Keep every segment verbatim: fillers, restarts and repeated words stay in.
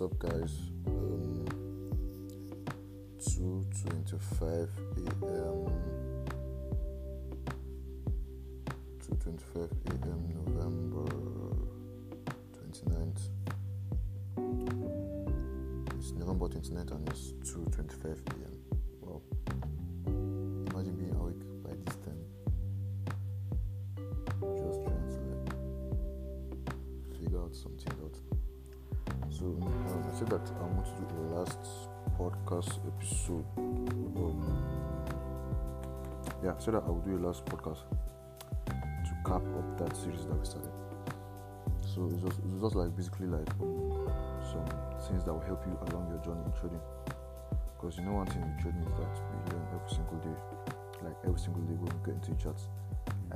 What's up, guys? Um, two twenty-five a.m. two twenty-five a.m. November twenty-ninth. It's November twenty-ninth and it's two twenty-five a.m. Wow. Imagine being awake by this time. Just trying to like figure out something out. So um, I said that I want to do the last podcast episode. Um, yeah, I said that I would do a last podcast to cap up that series that we started. So it's just, it's just like basically like um, some things that will help you along your journey in trading. Because you know one thing with trading is that we learn every single day. Like every single day when we get into charts,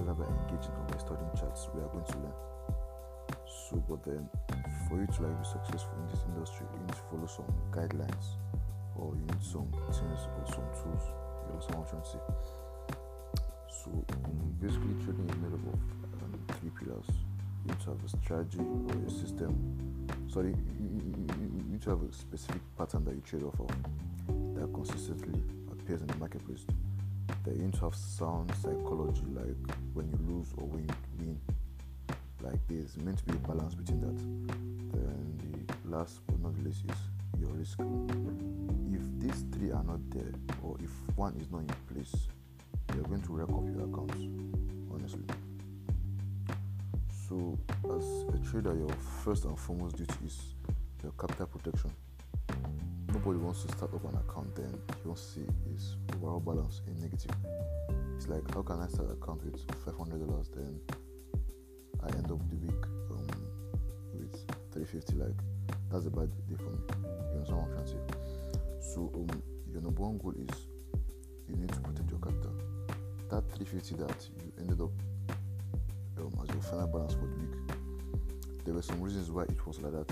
either by engaging or by studying charts, we are going to learn. So, but then for you to like be successful in this industry, you need to follow some guidelines, or you need some things or some tools. You understand what I'm trying to say? So um, basically, trading is made up of um, three pillars. You need to have a strategy or a system. Sorry, you, you, you need to have a specific pattern that you trade off of that consistently appears in the marketplace. That you need to have sound psychology, like when you lose or when you win. Like there's meant to be a balance between that. Then the last but not least is your risk. If these three are not there, or if one is not in place, you're going to wreck up your accounts, honestly. So as a trader, your first and foremost duty is your capital protection. Nobody wants to start up an account then he wants to see his overall balance in negative. It's like, how can I start an account with five hundred dollars then I end up the week um, with three hundred fifty? Like, that's a bad day for me. You understand what I'm trying to say? So um, your number one goal is you need to protect your capital. That three hundred fifty that you ended up um, as your final balance for the week, there were some reasons why it was like that,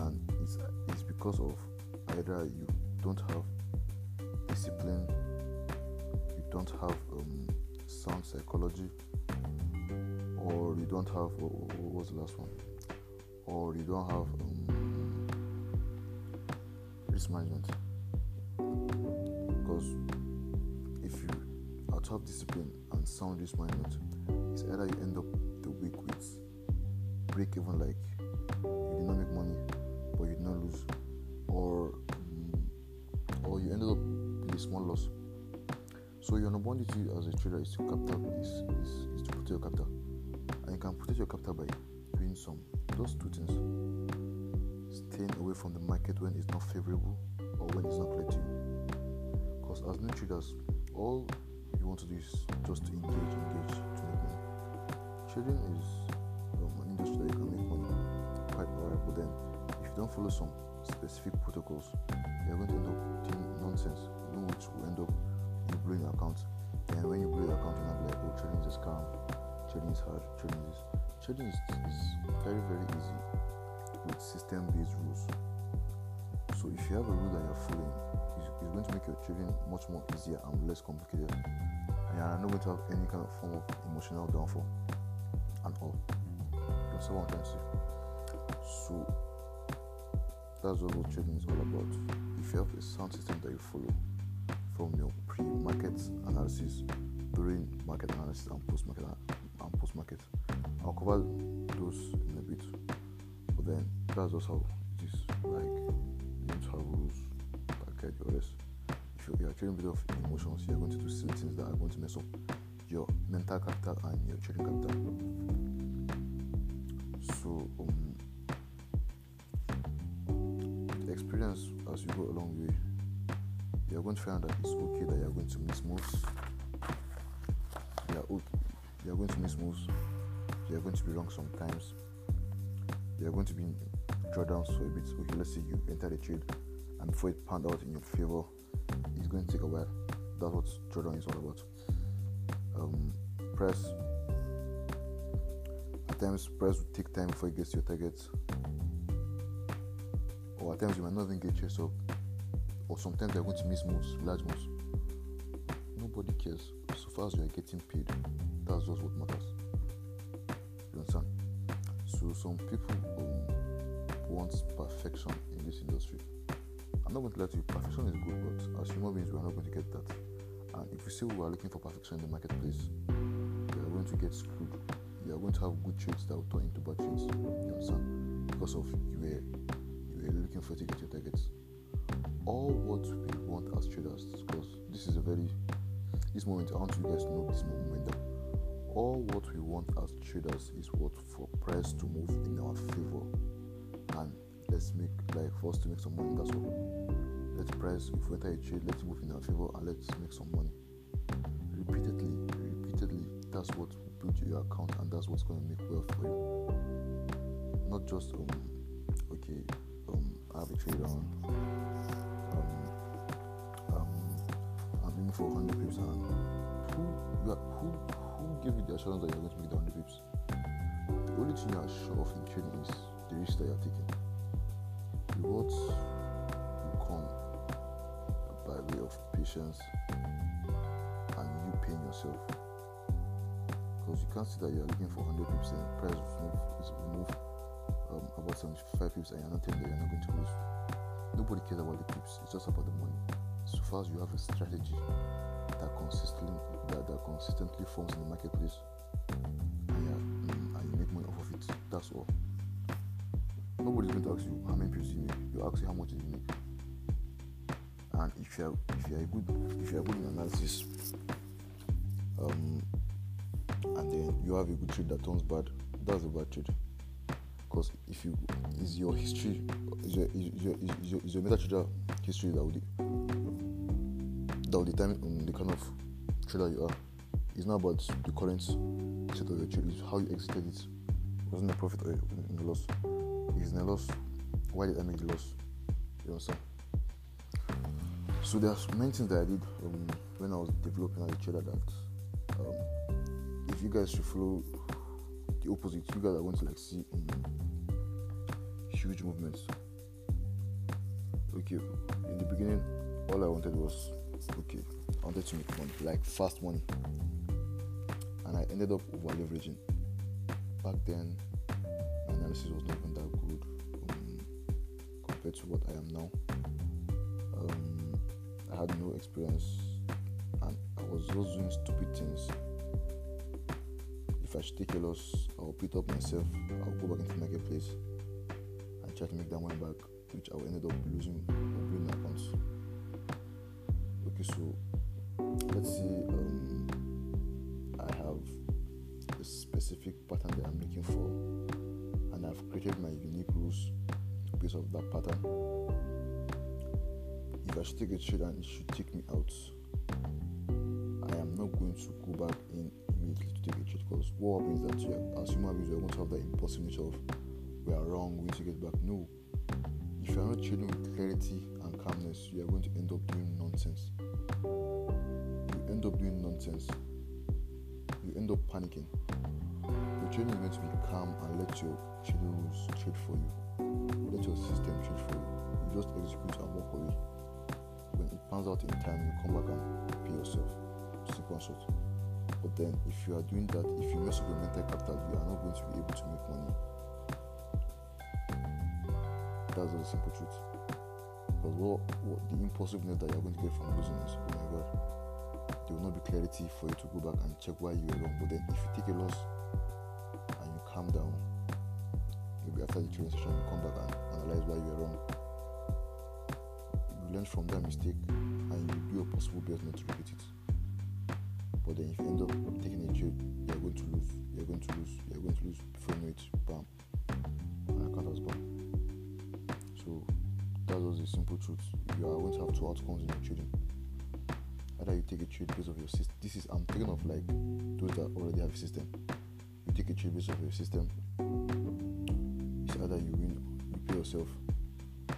and it's it's because of either you don't have discipline, you don't have um, sound psychology, or you don't have, what was the last one? Or you don't have um, risk management. Because if you are top discipline and sound risk management, it's either you end up the week with break even, like you did not make money, but you did not lose, or or you ended up with a small loss. So your number one duty as a trader is to capital is is, is to protect your capital. And you can protect your capital by doing some those two things: staying away from the market when it's not favorable or when it's not clear to you. Because as new traders, all you want to do is just to engage, engage to make money. Trading is um, an industry that you can make money quite alright, but then if you don't follow some specific protocols, you're going to end up doing nonsense, in which will end up you blowing your account. And when you blow your account, you're not like, oh, trading is a scam. Trading is hard, trading is trading is, is very very easy with system-based rules. So if you have a rule that you're following, it's, it's going to make your trading much more easier and less complicated. And you're not going to have any kind of form of emotional downfall and all. That's what I'm trying to say. So that's what trading is all about. If you have a sound system that you follow from your pre-market analysis, during market analysis, and post-market and post-market. I'll cover those in a bit, but then that's just how it is. Like, you need to have rules that guide your risk. If you are carrying a bit of emotions, you're going to do silly things that are going to mess up your mental capital and your trading capital. So, um, the experience as you go along the way, you're going to find that it's okay that you're going to miss moves. You're going to miss moves, you're going to be wrong sometimes, you're going to be in drawdowns for a bit. Okay, let's say you enter the trade and before it panned out in your favor, it's going to take a while. That's what drawdown is all about. Um, press, at times press will take time before it gets to your target, or at times you might not even get chased up, or sometimes you're going to miss moves, large moves. Nobody cares, so far as you're getting paid. That's just what matters. You understand? So some people um, wants perfection in this industry. I'm not going to lie to you, perfection is good, but as human beings, we are not going to get that. And if you say we are looking for perfection in the marketplace, you are going to get screwed. You are going to have good traits that will turn into bad traits, you understand? Because of you were, you were looking for to get your targets. All what we want as traders, because this is a very, this moment, I want you guys to know this moment that all what we want as traders is what for price to move in our favor. And let's make, like, for us to make some money, that's all. Let's price, if we enter a trade, let's move in our favor and let's make some money. Repeatedly, repeatedly, that's what build your account and that's what's going to make wealth for you. Not just, um, okay, um, I have a trade on. For one hundred pips, and who, you are, who who gave you the assurance that you're going to make the one hundred pips? The only thing you are sure of in trading is the risk that you're taking. Rewards will come by way of patience and you paying yourself, because you can't see that you're looking for one hundred pips and price is move um, about seventy-five pips and you're not telling that you're not going to lose. Nobody cares about the pips, it's just about the money. So far as you have a strategy that consistently that, that consistently forms in the marketplace and you, have, mm, and you make money off of it, that's all. Nobody's going to ask you how many pips you make. You ask you how much did you make. And if you are if you are good if you are good in analysis, um, and then you have a good trade that turns bad, that's a bad trade. Because if you is your history is your is your is your, is your meta trader history that would that will determine um, the kind of trader you are. It's not about the current set of your trade, it's how you exited it. Wasn't a profit or in a loss? If it's in a loss, why did I make the loss? You understand? So there's many things that I did um, when I was developing as a trader that um, if you guys should follow the opposite, you guys are going to like see um, huge movements. Okay, in the beginning, all I wanted was okay, I wanted to make money, like fast money, and I ended up over leveraging. Back then, my analysis was not even that good um, compared to what I am now. Um, I had no experience, and I was just doing stupid things. If I should take a loss, I'll pick up myself, I'll go back into the marketplace and try to make that money back, which I ended up losing or blowing my accounts. So let's say um, I have a specific pattern that I'm looking for, and I've created my unique rules based off that pattern. If I should take a trade and it should take me out, I am not going to go back in immediately to take a trade, because what happens is that yeah, as human beings we are going to have that impulsive nature of we are wrong, we need to get back. No, if you are not trading with clarity and calmness, you are going to end up doing nonsense. End up doing nonsense. You end up panicking. Your trading is going to be calm and let your trading rules trade for you. Let your system trade for you. You just execute and walk away. When it pans out in time, you come back and pay yourself. Simple and short. But then, if you are doing that, if you mess up your mental capital, you are not going to be able to make money. That's the simple truth. Because what, what the impulsiveness that you are going to get from losing is, oh my god, there will not be clarity for you to go back and check why you were wrong. But then if you take a loss and you calm down, maybe after the trading session you come back and analyze why you were wrong. You learn from that mistake and you do your possible best not to repeat it. But then if you end up taking a trade, you are going to lose, you are going to lose, you are going to lose before you know it, bam, and I can't as well. So that was the simple truth. You are going to have two outcomes in your trading. Either you take a trade based off your system. This is I'm thinking of like those that already have a system. You take a trade based off your system. It's either you win, you pay yourself,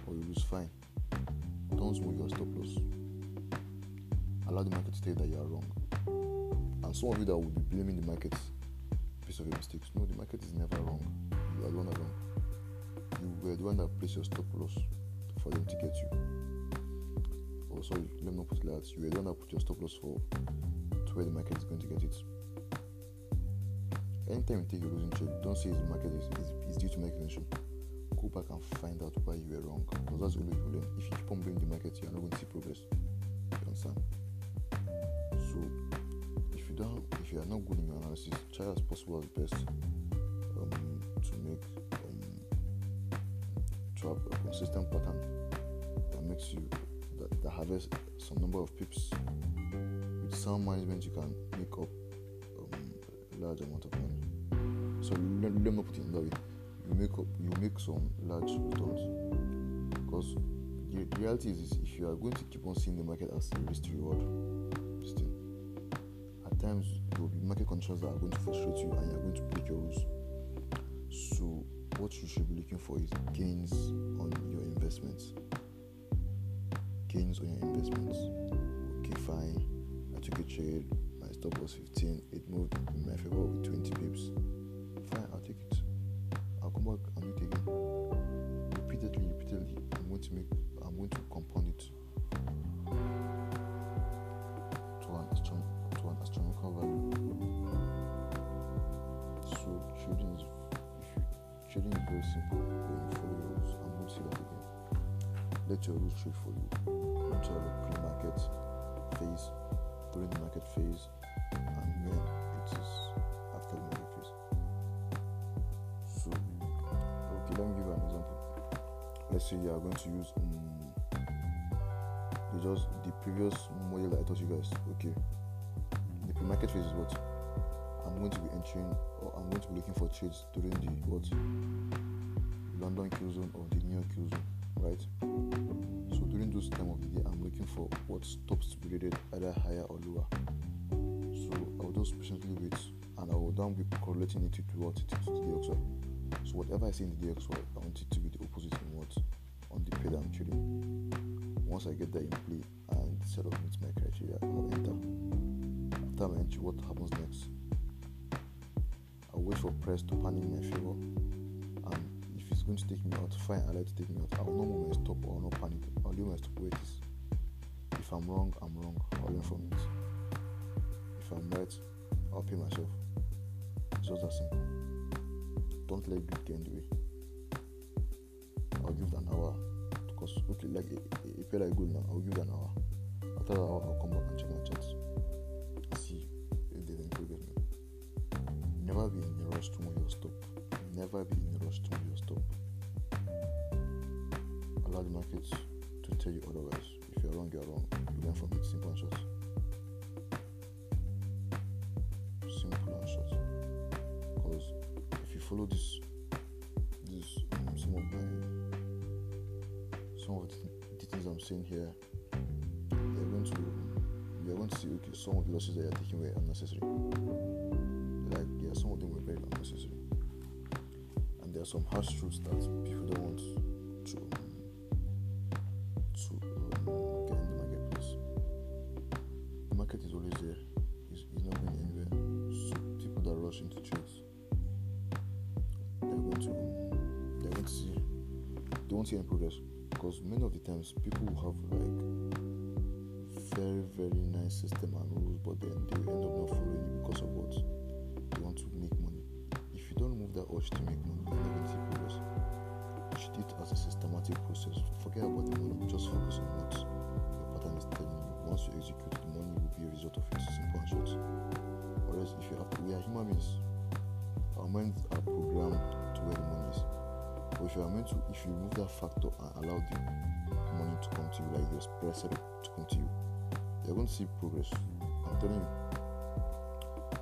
or you lose. Fine. Don't move your stop loss. Allow the market to tell you that you are wrong. And some of you that will be blaming the market based off your mistakes. No, the market is never wrong. You are the one that wrong. You were the one that placed your stop loss for them to get you. Sorry, let me not put it like that. You are the one that put your stop loss for to where the market is going to get it. Anytime you take a losing trade, don't say the market is, is, is due to market condition. go back and find out why you were wrong, because that's always the problem. If you keep on blaming the market, you're not going to see progress. You understand? So if you don't, if you are not good in your analysis, try as possible as best um, to make um, to have a consistent pattern that makes you that, that harvest some number of pips. With sound management, you can make up um, a large amount of money. So let, let me put it in that way. You make up, you make some large returns, because the, the reality is, is if you are going to keep on seeing the market as a risk to reward, still at times there will be market conditions that are going to frustrate you and you are going to break your rules. So what you should be looking for is gains on your investments. Gains on your investments. Okay, fine. I took a trade. My stop was fifteen. It moved in my favor with twenty pips. Fine, I'll take it. Come back and do it again. Repeatedly, repeatedly, I'm going to make I'm going to compound it to an astron- to an astronomical value. So trading is if you trading is very simple. When you follow your rules, I'm going to say that again. Let your rules trade for you. Don't have a pre-market phase, during the market phase, and when it is after the market phase. So let me give you an example. Let's say you are going to use um, just the previous model that I taught you guys. Okay, the pre-market phase is what I'm going to be entering, or I'm going to be looking for trades during the what London Q zone or the New York Q zone, right? So during those time of the day, I'm looking for what stops to be rated either higher or lower. So I will just patiently wait, and I will then be correlating it to what it is to the D X Y. So whatever I see in the D X Y, I want it to be the opposite in what on the pair that I'm trading. Once I get that in play and set up meets my criteria, I'll enter. After I enter, what happens next? I wait for price to pan in my favor, and if it's going to take me out, fine, I'll let it take me out. I will not move my stop or not panic. I'll leave my stop where it is. If I'm wrong, I'm wrong. I'll learn from it. If I'm right, I'll pay myself. It's just that simple. Don't let it get in the way. I'll give it an hour, because okay, like if you like good now, I'll give it an hour. After that hour, I'll come back and check my charts and see if there's any progress made. Never be in a rush to move your stop. Never be in a rush to move your stop. Allow the markets to tell you otherwise. If you're wrong, you're wrong. You learn from it. Simple and short. Simple and short. Because follow this, this um, some of my, some of the things I'm saying here. You're going to, you're going to see okay, some of the losses that you're taking were unnecessary. Like yeah, some of them were very unnecessary, and there are some harsh truths that people don't want to um, to um, get in the marketplace. The market is always there; it's, it's not going anywhere. So people that rush into trades, they won't see any progress, because many of the times people have like very very nice system and rules, but then they end up not following it because of what they want to make money. If you don't move that urge to make money, you're not going to see progress. You should do it as a systematic process. Forget about the money, just focus on what your pattern is telling you. Once you execute, the money will be a result of it. Simple and short. Whereas if you have to, we are human beings. Our minds are programmed to where the money is. But if you are meant to, if you remove that factor and allow the money to come to you, like the express setup to come to you, you are going to see progress. I'm telling you.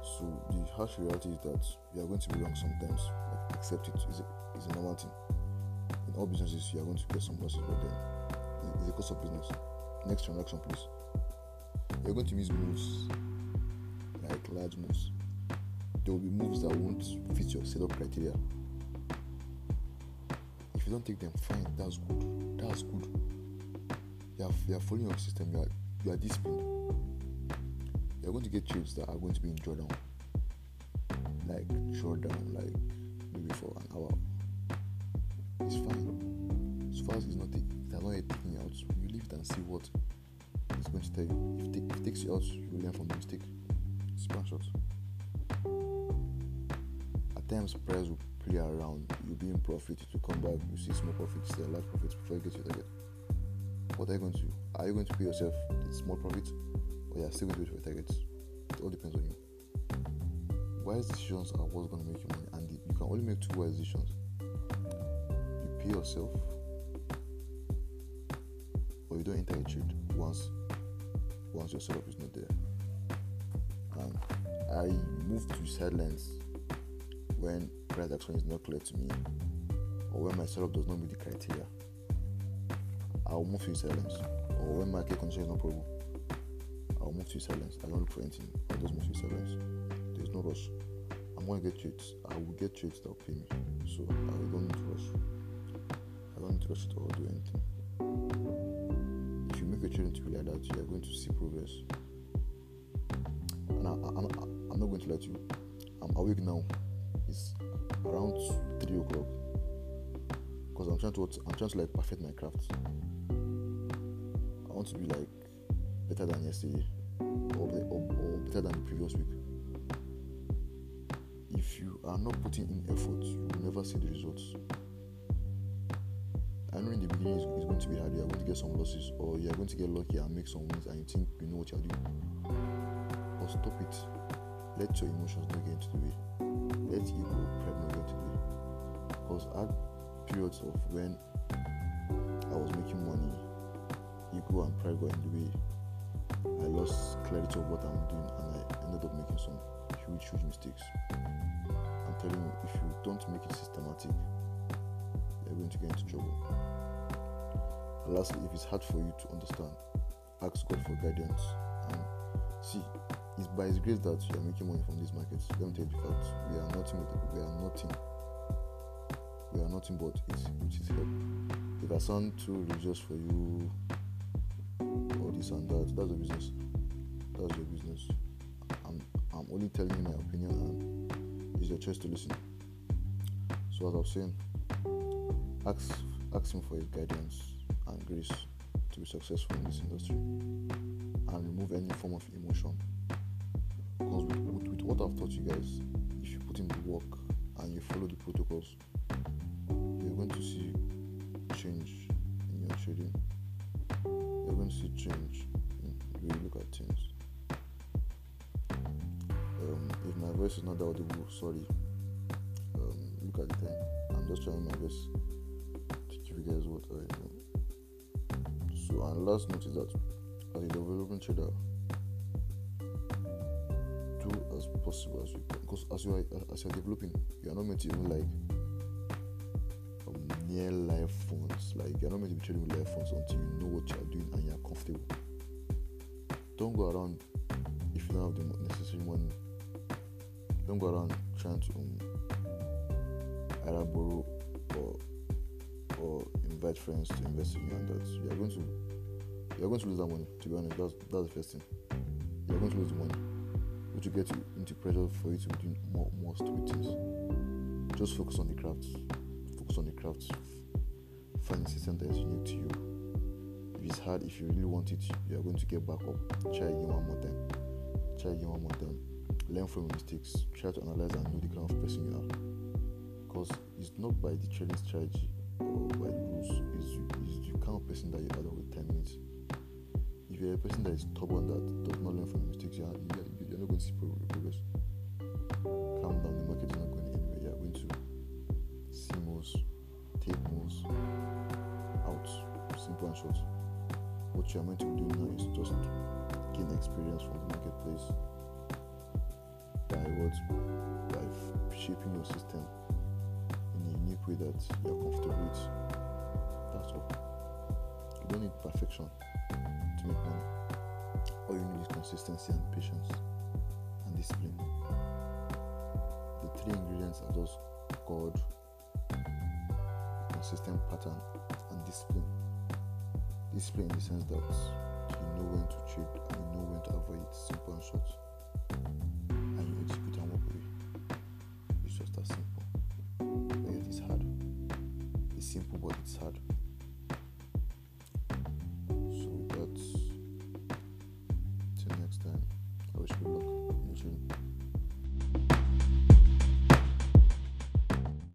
So the harsh reality is that you are going to be wrong sometimes. Like, accept it. It's a, it's a normal thing. In all businesses, you are going to get some losses, but then it's the cost of business. Next transaction, please. You are going to miss moves, like large moves. There will be moves that won't fit your setup criteria. If you don't take them, fine, that's good. That's good. You are, you are following your system. You are, you are disciplined. You are going to get trades that are going to be in drawdown, like drawdown, like maybe for an hour. It's fine. As far as it's not, it's not yet taking you out, you leave it and see what it's going to tell you. If, t- if it takes you out, you learn from the mistake. It's one shot. At times, price will play around, you be in profit, it will come back, you see small profits, there are large profits before you get your target. What are you going to do? Are you going to pay yourself the small profits, or you are still going to wait for your targets? It all depends on you. Wise decisions are what's going to make you money, and you can only make two wise decisions. You pay yourself, or you don't enter a trade once once your setup is not there. And I moved to sidelines when price action is not clear to me, or when my setup does not meet the criteria. I'll move to silence, or when market condition is not probable, I'll move to silence. I don't look for anything. I'll just move to silence. There's no rush. I'm going to get trades. I will get trades that will pay me. So I don't need to rush. I don't need to rush or do anything. If you make a trade to be like that, you are going to see progress. And I, I'm, I'm not going to lie to you. I'm awake now. It's around three o'clock because I'm trying to I'm trying to like perfect my craft. I want to be like better than yesterday or, or, or better than the previous week. If you are not putting in effort, you will never see the results. I know in the beginning it's, it's going to be hard. You are going to get some losses, or you are going to get lucky and make some wins, and you think you know what you are doing. But stop it. Let your emotions not get into the way. Let ego, pride not get into the way. Because I had periods of when I was making money, ego and pride got in the way. I lost clarity of what I'm doing, and I ended up making some huge, huge mistakes. I'm telling you, if you don't make it systematic, you're going to get into trouble. And lastly, if it's hard for you to understand, ask God for guidance. And see, it's by His grace that you are making money from these markets. Let me tell you the fact. We are nothing. We are nothing. We are nothing but it, which is help. If I sound too religious for you, or this and that, that's your business. That's your business. I'm, I'm only telling you my opinion, and it's your choice to listen. So as I was saying, ask, ask Him for His guidance and grace to be successful in this industry, and remove any form of emotion. Because with, with, with what I've taught you guys, if you put in the work and you follow the protocols, you're going to see change in your trading. You're going to see change in the way you look at things. Um, if my voice is not audible, sorry. Um, look at the time. I'm just trying my best to give you guys what I know. So, and last note is that as a developing trader, do as possible as you can, because as you are as you are developing, you are not meant to even like um, near live funds. Like, you are not meant to be trading with live funds until you know what you are doing and you are comfortable. Don't go around if you don't have the necessary money. Don't go around trying to um, either borrow or or invite friends to invest in you, and that you are going to. You're going to lose that money, to be honest. That's, that's the first thing. You're going to lose the money, which will get you into pressure for you to do more, more stupid things. Just focus on the crafts. Focus on the crafts. Find a system that is unique to you. If it's hard, if you really want it, you're going to get back up. Try again one more time. Try again one more time. Learn from your mistakes. Try to analyze and know the kind of person you are. Because it's not by the trading strategy or by the rules, it's, it's the kind of person that you are that will determine it. If you're a person that is stubborn, that does not learn from mistakes, you're, you're, you're not going to see progress. Calm down, the market is not going anywhere. You're going to see moves, take moves out, simple and short. What you're meant to do now is just gain experience from the marketplace by what by shaping your system in a unique way that you're comfortable with. That's all. You don't need perfection to make money. All you need is consistency and patience and discipline. The three ingredients are those: God, consistent pattern, and discipline. Discipline in the sense that you know when to trade and you know when to avoid simple and short, and you execute and walk away. It's just as simple. But yet it's hard. It's simple, but it's hard.